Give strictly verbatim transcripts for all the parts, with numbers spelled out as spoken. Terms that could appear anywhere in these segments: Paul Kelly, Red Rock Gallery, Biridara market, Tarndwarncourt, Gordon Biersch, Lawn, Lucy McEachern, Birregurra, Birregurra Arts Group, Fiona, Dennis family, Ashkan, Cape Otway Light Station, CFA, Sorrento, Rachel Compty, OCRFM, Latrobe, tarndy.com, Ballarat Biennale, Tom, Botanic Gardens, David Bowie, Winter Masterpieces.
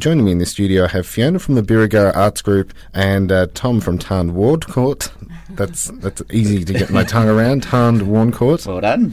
Joining me in the studio, I have Fiona from the Birregurra Arts Group and uh, Tom from Tarndwarncourt. That's that's easy to get my tongue around. Tarndwarncourt. Well done.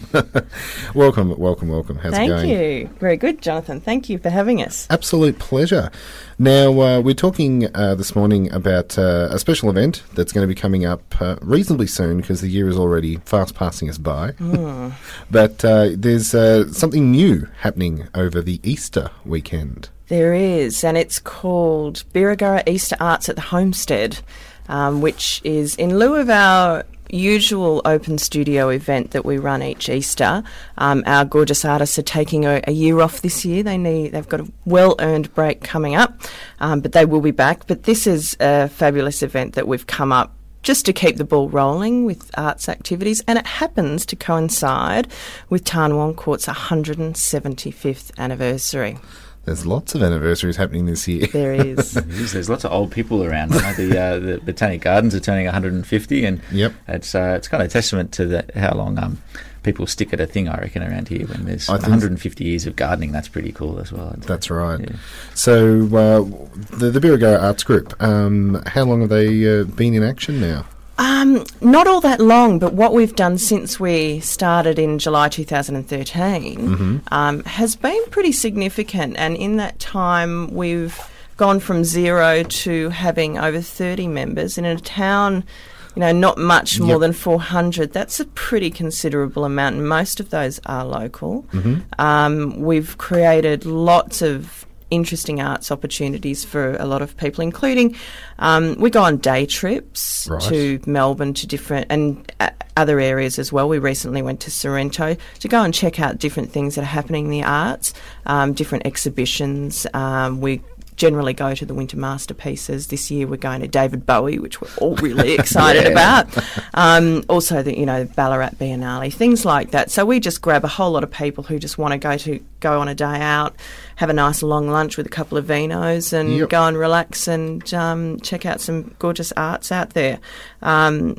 welcome, welcome, welcome. How's Thank it going? Thank you. Very good, Jonathan. Thank you for having us. Absolute pleasure. Now, uh, we're talking uh, this morning about uh, a special event that's going to be coming up uh, reasonably soon because the year is already fast passing us by. Mm. but uh, there's uh, something new happening over the Easter weekend. There is, and it's called Birregurra Easter Arts at the Homestead, um, which is in lieu of our usual open studio event that we run each Easter. Um, our gorgeous artists are taking a, a year off this year. They need, they've got a well-earned break coming up, um, but they will be back. But this is a fabulous event that we've come up just to keep the ball rolling with arts activities, and it happens to coincide with Tarndwarncourt's one hundred seventy-fifth anniversary. There's lots of anniversaries happening this year. There is. There is. There's lots of old people around. Right? The, uh, the Botanic Gardens are turning one hundred fifty, and yep. it's uh, it's kind of a testament to the, how long um, people stick at a thing, I reckon, around here. When there's one hundred fifty years of gardening, that's pretty cool as well. That's it? Right. Yeah. So uh, the, the Birregurra Arts Group, um, how long have they uh, been in action now? Um, not all that long, but what we've done since we started in July two thousand thirteen mm-hmm. um, has been pretty significant. And in that time, we've gone from zero to having over thirty members. And in a town, you know, not much more yep. than four hundred, that's a pretty considerable amount. And most of those are local. Mm-hmm. Um, we've created lots of interesting arts opportunities for a lot of people, including um, we go on day trips right. to Melbourne, to different and uh, other areas as well. We recently went to Sorrento to go and check out different things that are happening in the arts, um, different exhibitions. Um, we generally go to the Winter Masterpieces. This year we're going to David Bowie, which we're all really excited yeah. about. Um, also, the you know, Ballarat Biennale, things like that. So we just grab a whole lot of people who just want to go to go on a day out, have a nice long lunch with a couple of vinos and yep. go and relax and um, check out some gorgeous arts out there. Um,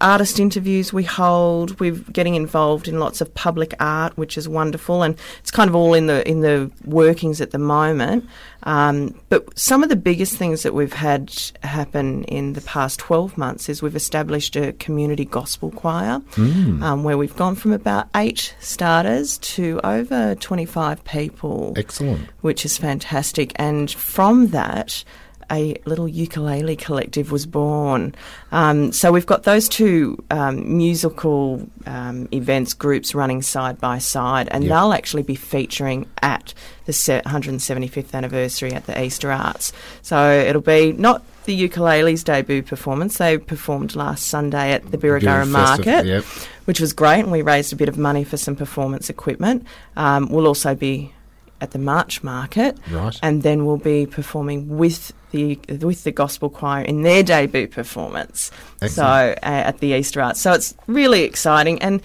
artist interviews we hold. We're getting involved in lots of public art, which is wonderful, and it's kind of all in the in the workings at the moment. Um, but some of the biggest things that we've had happen in the past twelve months is we've established a community gospel choir mm. um, where we've gone from about eight starters to over twenty-five people. Excellent. Which is fantastic. And from that, a little ukulele collective was born. Um, so we've got those two um, musical um, events groups running side by side, and yep. they'll actually be featuring at the one hundred seventy-fifth anniversary at the Easter Arts. So it'll be not the ukulele's debut performance. They performed last Sunday at the Biridara market, yep. which was great, and we raised a bit of money for some performance equipment. Um, we'll also be at the March market, right. and then we'll be performing with the with the gospel choir in their debut performance. Excellent. So uh, at the Easter Arts. So it's really exciting, and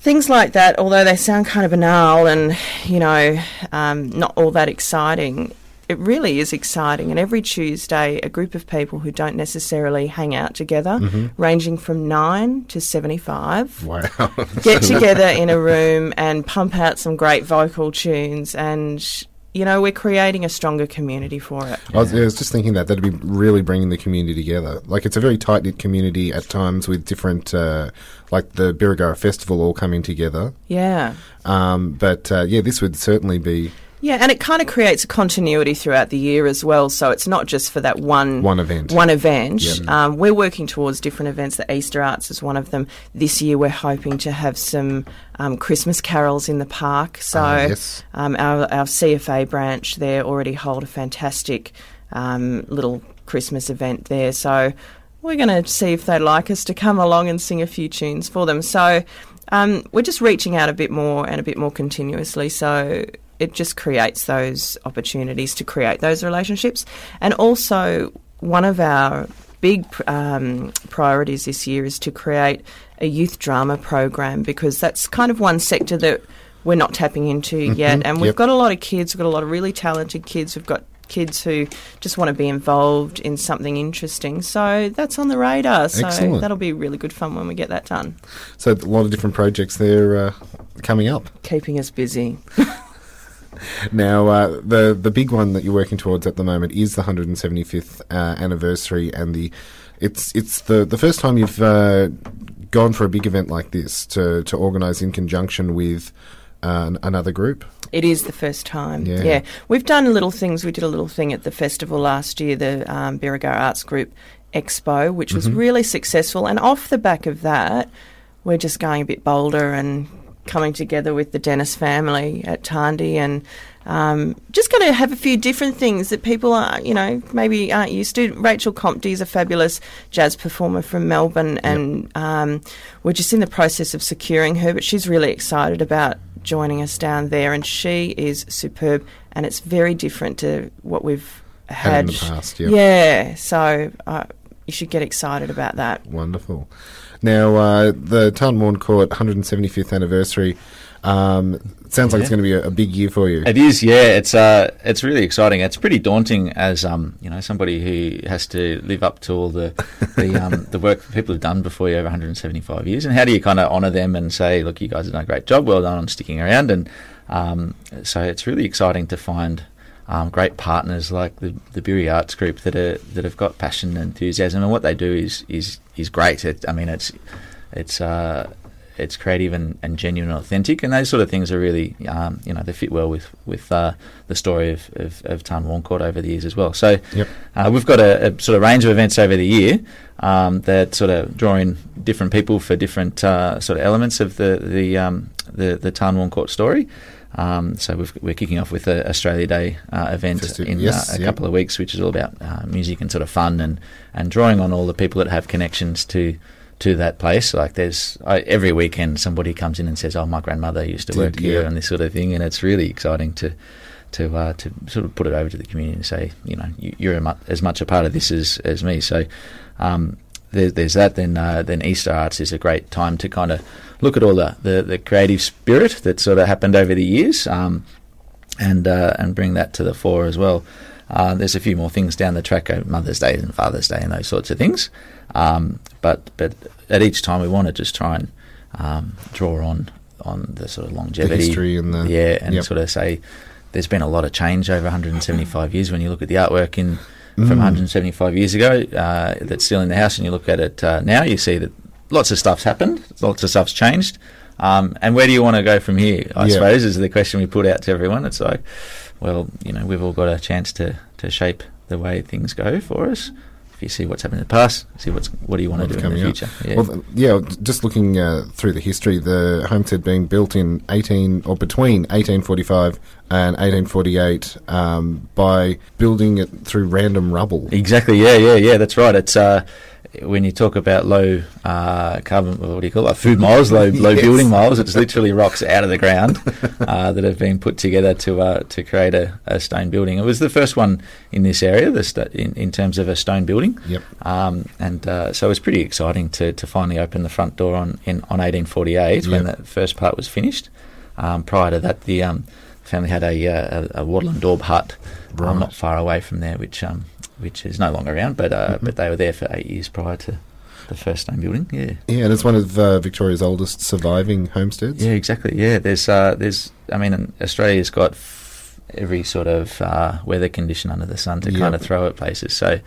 things like that, although they sound kind of banal and, you know, um, not all that exciting, it really is exciting. And every Tuesday, a group of people who don't necessarily hang out together, mm-hmm. ranging from nine to seventy-five, wow. get together in a room and pump out some great vocal tunes, and you know, we're creating a stronger community for it. I was, I was just thinking that that'd be really bringing the community together. Like, it's a very tight-knit community at times with different, uh, like the Birregurra Festival all coming together. Yeah. Um, but, uh, yeah, this would certainly be... Yeah, and it kind of creates a continuity throughout the year as well, so it's not just for that one, one event. One event. Yep. Um, we're working towards different events. The Easter Arts is one of them. This year we're hoping to have some um, Christmas carols in the park. So uh, yes. um, our, our C F A branch there already hold a fantastic um, little Christmas event there. So we're going to see if they'd like us to come along and sing a few tunes for them. So um, we're just reaching out a bit more and a bit more continuously. So it just creates those opportunities to create those relationships. And also, one of our big um, priorities this year is to create a youth drama program, because that's kind of one sector that we're not tapping into mm-hmm. yet. And we've yep. got a lot of kids, we've got a lot of really talented kids, we've got kids who just want to be involved in something interesting. So that's on the radar. So Excellent. That'll be really good fun when we get that done. So a lot of different projects there uh, coming up. Keeping us busy. Now, uh, the the big one that you're working towards at the moment is the one hundred seventy-fifth uh, anniversary, and the it's it's the, the first time you've uh, gone for a big event like this to, to organise in conjunction with uh, another group. It is the first time, yeah. yeah. We've done little things. We did a little thing at the festival last year, the um, Birregurra Arts Group Expo, which was mm-hmm. really successful. And off the back of that, we're just going a bit bolder and coming together with the Dennis family at Tarndy, and um, just going to have a few different things that people are, you know, maybe aren't used to. Rachel Compty is a fabulous jazz performer from Melbourne, and yep. um, we're just in the process of securing her, but she's really excited about joining us down there, and she is superb, and it's very different to what we've had, had in the past. Yep. Yeah, so uh, you should get excited about that. Wonderful. Now, uh, the Tarndwarncourt one hundred seventy-fifth anniversary, um, it sounds yeah. like it's going to be a, a big year for you. It is, yeah. It's uh, it's really exciting. It's pretty daunting as um, you know, somebody who has to live up to all the the, um, the work that people have done before you over one hundred seventy-five years. And how do you kind of honour them and say, look, you guys have done a great job. Well done on sticking around. And um, so it's really exciting to find um, great partners like the the Birregurra Arts Group that are that have got passion and enthusiasm, and what they do is is. is great. It, I mean, it's it's uh, it's creative and, and genuine and authentic, and those sort of things are really, um, you know, they fit well with with uh, the story of, of, of Tarndwarncourt over the years as well. So yep. uh, we've got a, a sort of range of events over the year um, that sort of draw in different people for different uh, sort of elements of the the um, the, the Tarndwarncourt story. Um, so we've, we're kicking off with an Australia Day uh, event Festive, in yes, uh, a yep. couple of weeks, which is all about uh, music and sort of fun and, and drawing on all the people that have connections to to that place. Like there's I, every weekend somebody comes in and says, oh, my grandmother used to Did, work here yeah. and this sort of thing, and it's really exciting to to uh, to sort of put it over to the community and say, you know, you, you're a mu- as much a part of this as, as me. So um, there, there's that. Then uh, then Easter Arts is a great time to kind of look at all the, the, the creative spirit that sort of happened over the years, um, and uh, and bring that to the fore as well. Uh, there's a few more things down the track, Mother's Day and Father's Day and those sorts of things. Um, but but at each time we want to just try and um, draw on on the sort of longevity, the history and the yeah, and yep. sort of say there's been a lot of change over one hundred seventy-five years. When you look at the artwork in mm. from one hundred seventy-five years ago uh, that's still in the house, and you look at it uh, now, you see that. Lots of stuff's happened. Lots of stuff's changed. Um, and where do you want to go from here, I yeah. suppose, is the question we put out to everyone. It's like, well, you know, we've all got a chance to, to shape the way things go for us. If you see what's happened in the past, see what's what do you want what's to do in the future. Yeah. Well, th- yeah, just looking uh, through the history, the homestead being built in eighteen or between eighteen forty-five and eighteen forty-eight um, by building it through random rubble. Exactly. Yeah, yeah, yeah. That's right. It's uh, when you talk about low uh, carbon, what do you call it? Food miles, low yes. low building miles. It's literally rocks out of the ground uh, that have been put together to uh, to create a, a stone building. It was the first one in this area, the st- in, in terms of a stone building. Yep. Um, and uh, so it was pretty exciting to, to finally open the front door on in on eighteen forty-eight yep. when that first part was finished. Um, prior to that, the um, family had a uh, a, a Wadland Daub hut, right. um, not far away from there, which. Um, Which is no longer around, but uh, mm-hmm. but they were there for eight years prior to the first stone building. Yeah, yeah, and it's one of uh, Victoria's oldest surviving homesteads. Yeah, exactly. Yeah, there's uh, there's I mean, Australia's got f- every sort of uh, weather condition under the sun to yep. kind of throw at places. So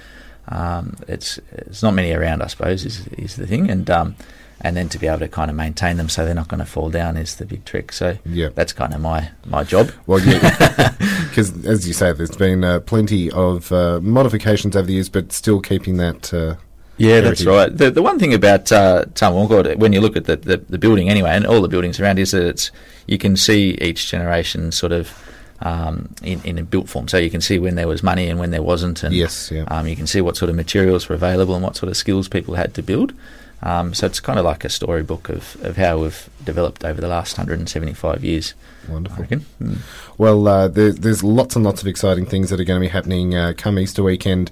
um, it's it's not many around, I suppose, is is the thing, and um, and then to be able to kind of maintain them so they're not going to fall down is the big trick. So yep. that's kind of my my job. Well, yeah. Because, as you say, there's been uh, plenty of uh, modifications over the years, but still keeping that uh, Yeah, heritage. That's right. The, the one thing about uh, Tarndwarncourt, when you look at the, the, the building anyway, and all the buildings around, is that it's you can see each generation sort of um, in, in a built form. So you can see when there was money and when there wasn't. And yes, yeah. um, you can see what sort of materials were available and what sort of skills people had to build. Um, so it's kind of like a storybook of, of how we've developed over the last one hundred seventy-five years. Wonderful. Mm. Well, uh, there, there's lots and lots of exciting things that are going to be happening uh, come Easter weekend,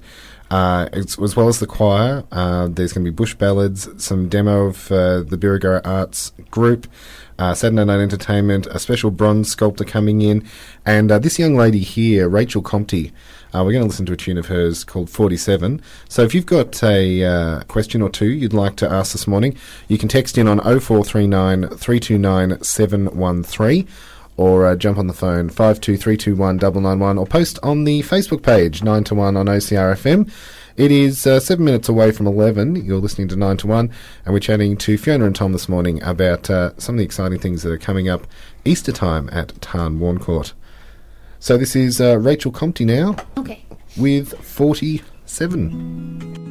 uh, it's, as well as the choir. Uh, there's going to be bush ballads, some demo of uh, the Birregurra Arts Group, uh, Saturday night entertainment, a special bronze sculptor coming in, and uh, this young lady here, Rachel Compty. Uh, we're going to listen to a tune of hers called forty-seven. So if you've got a uh, question or two you'd like to ask this morning, you can text in on oh four three nine three two nine seven one three or uh, jump on the phone five two three two one nine nine one, or post on the Facebook page nine to one on O C R F M. It is uh, seven minutes away from eleven. You're listening to nine to one, and we're chatting to Fiona and Tom this morning about uh, some of the exciting things that are coming up Easter time at Tarndwarncourt. So this is uh, Rachel Compty now, okay, with forty-seven.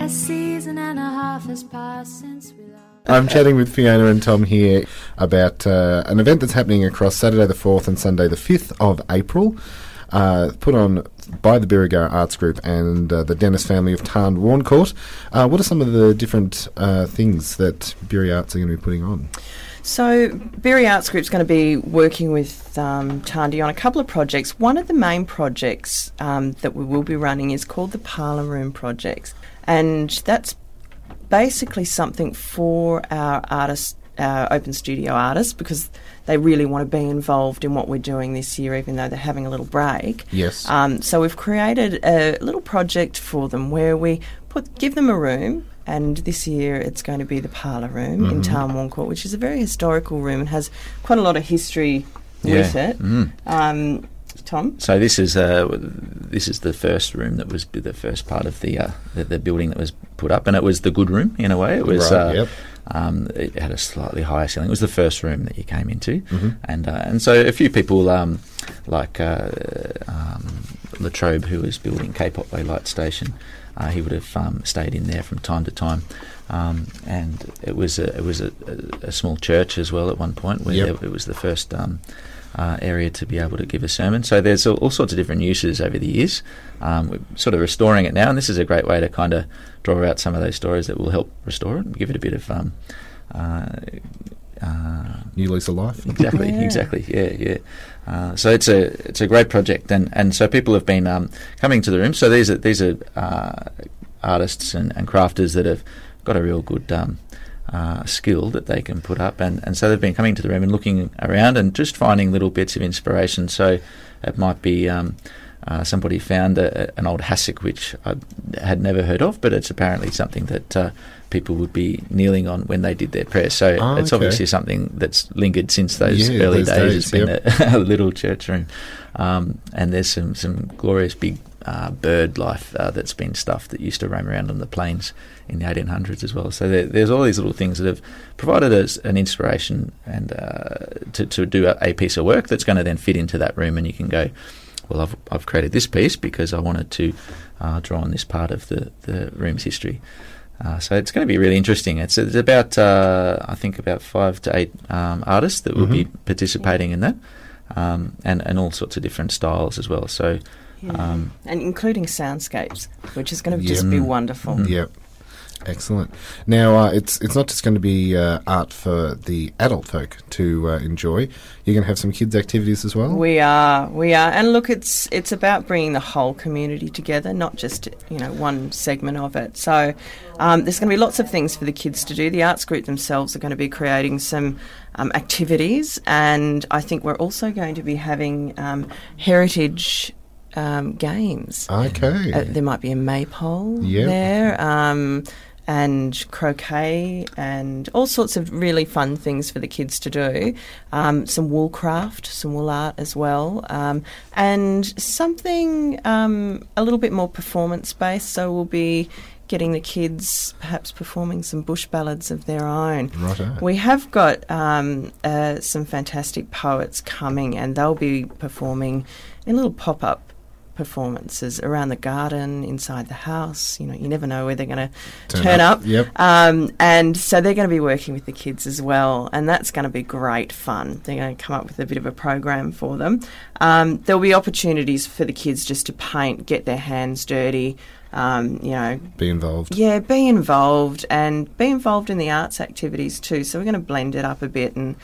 A season and a half has passed since we last... I'm chatting with Fiona and Tom here about uh, an event that's happening across Saturday the fourth and Sunday the fifth of April, uh, put on by the Birregurra Arts Group and uh, the Dennis family of Tarndwarncourt. Uh, what are some of the different uh, things that Birregurra Arts are going to be putting on? So Birregurra Arts Group is going to be working with um, Tarndy on a couple of projects. One of the main projects um, that we will be running is called the Parlour Room Projects, and that's basically something for our artists, our open studio artists, because they really want to be involved in what we're doing this year, even though they're having a little break. Yes. Um, so we've created a little project for them where we put give them a room. And this year it's going to be the Parlour Room, mm-hmm, in Tarndwarncourt, which is a very historical room and has quite a lot of history, yeah, with it. Mm. Um, Tom? So this is uh, this is the first room that was the first part of the, uh, the the building that was put up, and it was the good room in a way. It was right, uh, yep. um, it had a slightly higher ceiling. It was the first room that you came into, mm-hmm, and uh, and so a few people um, like uh, um, Latrobe, who was building Cape Otway Light Station. Uh, he would have um, stayed in there from time to time, um, and it was a, it was a, a small church as well at one point where, yep, there, it was the first um, uh, area to be able to give a sermon. So there's all, all sorts of different uses over the years. Um, we're sort of restoring it now, and this is a great way to kind of draw out some of those stories that will help restore it and give it a bit of um, uh, uh, new lease of life. Exactly, yeah. exactly, yeah, yeah. Uh, so it's a it's a great project, and, and so people have been um, coming to the room. So these are these are uh, artists and, and crafters that have got a real good um, uh, skill that they can put up, and, and so they've been coming to the room and looking around and just finding little bits of inspiration. So it might be um, uh, somebody found a, a, an old hassock which I had never heard of, but it's apparently something that uh, people would be kneeling on when they did their prayers. So oh, it's okay. obviously something that's lingered since those yeah, early those days. days. It's been yep. a, a little church room. Um, and there's some, some glorious big uh, bird life uh, that's been stuffed that used to roam around on the plains in the eighteen hundreds as well. So there, there's all these little things that have provided us an inspiration and uh, to, to do a, a piece of work that's going to then fit into that room, and you can go, well, I've, I've created this piece because I wanted to uh, draw on this part of the, the room's history. Uh, so it's going to be really interesting. It's, it's about, uh, I think, about five to eight um, artists that will, mm-hmm, be participating in that, um, and, and all sorts of different styles as well. So, yeah. um, And including soundscapes, which is going to yeah. just be wonderful. Mm-hmm. Yep. Excellent. Now, uh, it's it's not just going to be uh, art for the adult folk to uh, enjoy. You're going to have some kids' activities as well? We are, we are. And look, it's it's about bringing the whole community together, not just, you know, one segment of it. So um, there's going to be lots of things for the kids to do. The arts group themselves are going to be creating some um, activities, and I think we're also going to be having um, heritage um, games. Okay. Uh, there might be a maypole yep. there. Um and croquet and all sorts of really fun things for the kids to do. Um, some wool craft, some wool art as well, um, and something um, a little bit more performance-based, so we'll be getting the kids perhaps performing some bush ballads of their own. Right. We have got um, uh, some fantastic poets coming, and they'll be performing in little pop-up performances around the garden, inside the house. You know, you never know where they're going to turn up. up. Yep. Um, and so they're going to be working with the kids as well, and that's going to be great fun. They're going to come up with a bit of a program for them. Um, there'll be opportunities for the kids just to paint, get their hands dirty, um, you know. Be involved. Yeah, be involved, and be involved in the arts activities too. So we're going to blend it up a bit and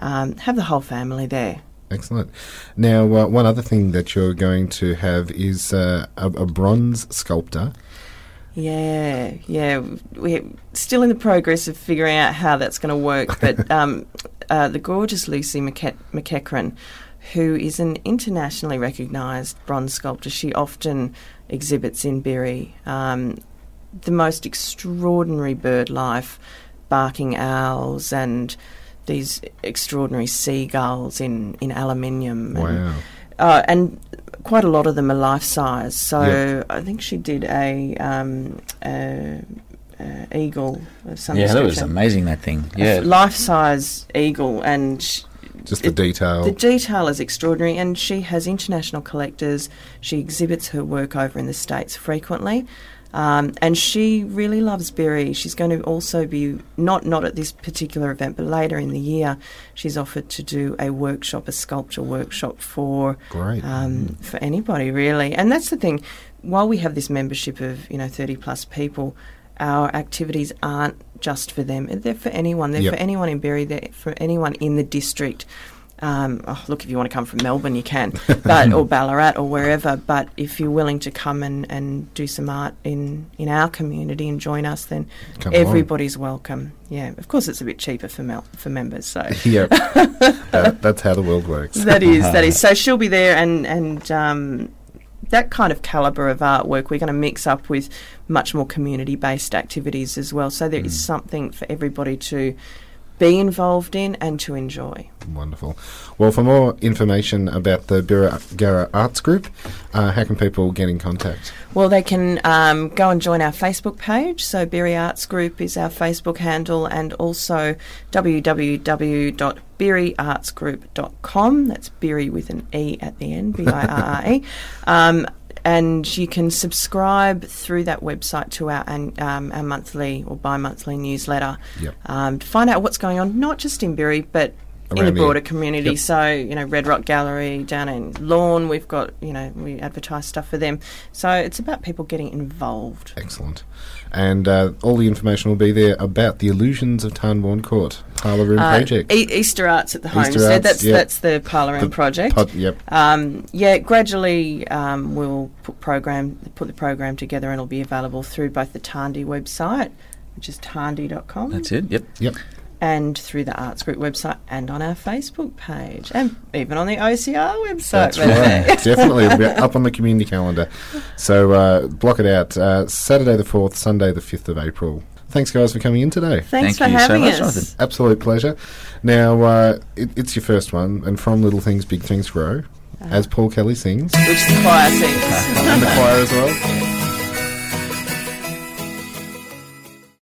um, have the whole family there. Excellent. Now, uh, one other thing that you're going to have is uh, a, a bronze sculptor. Yeah, yeah. We're still in the progress of figuring out how that's going to work, but um, uh, the gorgeous Lucy McE- McEachern, who is an internationally recognised bronze sculptor, she often exhibits in Birri, um, the most extraordinary bird life, barking owls and these extraordinary seagulls in, in aluminium. Wow. And, uh, and quite a lot of them are life-size. So yep. I think she did a... Um, a Uh, eagle of some yeah description. That was amazing, that thing. Yeah, life-size eagle, and she, just the it, detail the detail is extraordinary, and she has international collectors. She exhibits her work over in the States frequently, um, and she really loves Birri. She's going to also be not not at this particular event, but later in the year she's offered to do a workshop, a sculpture workshop for Great. Um, mm. for anybody really. And that's the thing, while we have this membership of, you know, thirty plus people, our activities aren't just for them. They're for anyone. They're yep. for anyone in Birri. They're for anyone in the district. Um, oh, look, if you want to come from Melbourne, you can, but or Ballarat or wherever. But if you're willing to come and, and do some art in, in our community and join us, then come everybody's on. Welcome. Yeah, of course, it's a bit cheaper for mel- for members. So yeah, uh, that's how the world works. That is, that is. So she'll be there, and and. Um, that kind of calibre of artwork we're going to mix up with much more community-based activities as well. So there mm. is something for everybody to be involved in and to enjoy. Wonderful. Well, for more information about the Birregurra Arts Group, uh, how can people get in contact? Well, they can um, go and join our Facebook page. So Birregurra Arts Group is our Facebook handle, and also w w w dot birri arts group dot com. That's Birri with an E at the end, B I R R E. um, and you can subscribe through that website to our um, our monthly or bi-monthly newsletter yep. um, to find out what's going on, not just in Birri, but around in the broader the, community. Yep. So, you know, Red Rock Gallery, down in Lawn, we've got, you know, we advertise stuff for them. So it's about people getting involved. Excellent. And uh, all the information will be there about the Illusions of Tarndwarncourt Parlour Room uh, Project. E- Easter Arts at the Easter Homestead. Arts, that's, yep. that's the Parlour Room the Project. Pod, yep. Um, yeah, gradually um, we'll put, program, put the program together, and it'll be available through both the Tarndy website, which is tarndy dot com. That's it, yep. Yep. And through the Arts Group website, and on our Facebook page, and even on the O C R website. That's right. Definitely. We're up on the community calendar. So uh, block it out. Uh, Saturday the fourth, Sunday the fifth of April. Thanks, guys, for coming in today. Thanks Thank for having so much, us. Jonathan. Absolute pleasure. Now, uh, it, it's your first one, and from little things, big things grow, uh, as Paul Kelly sings. Which the choir sings. And the choir as well.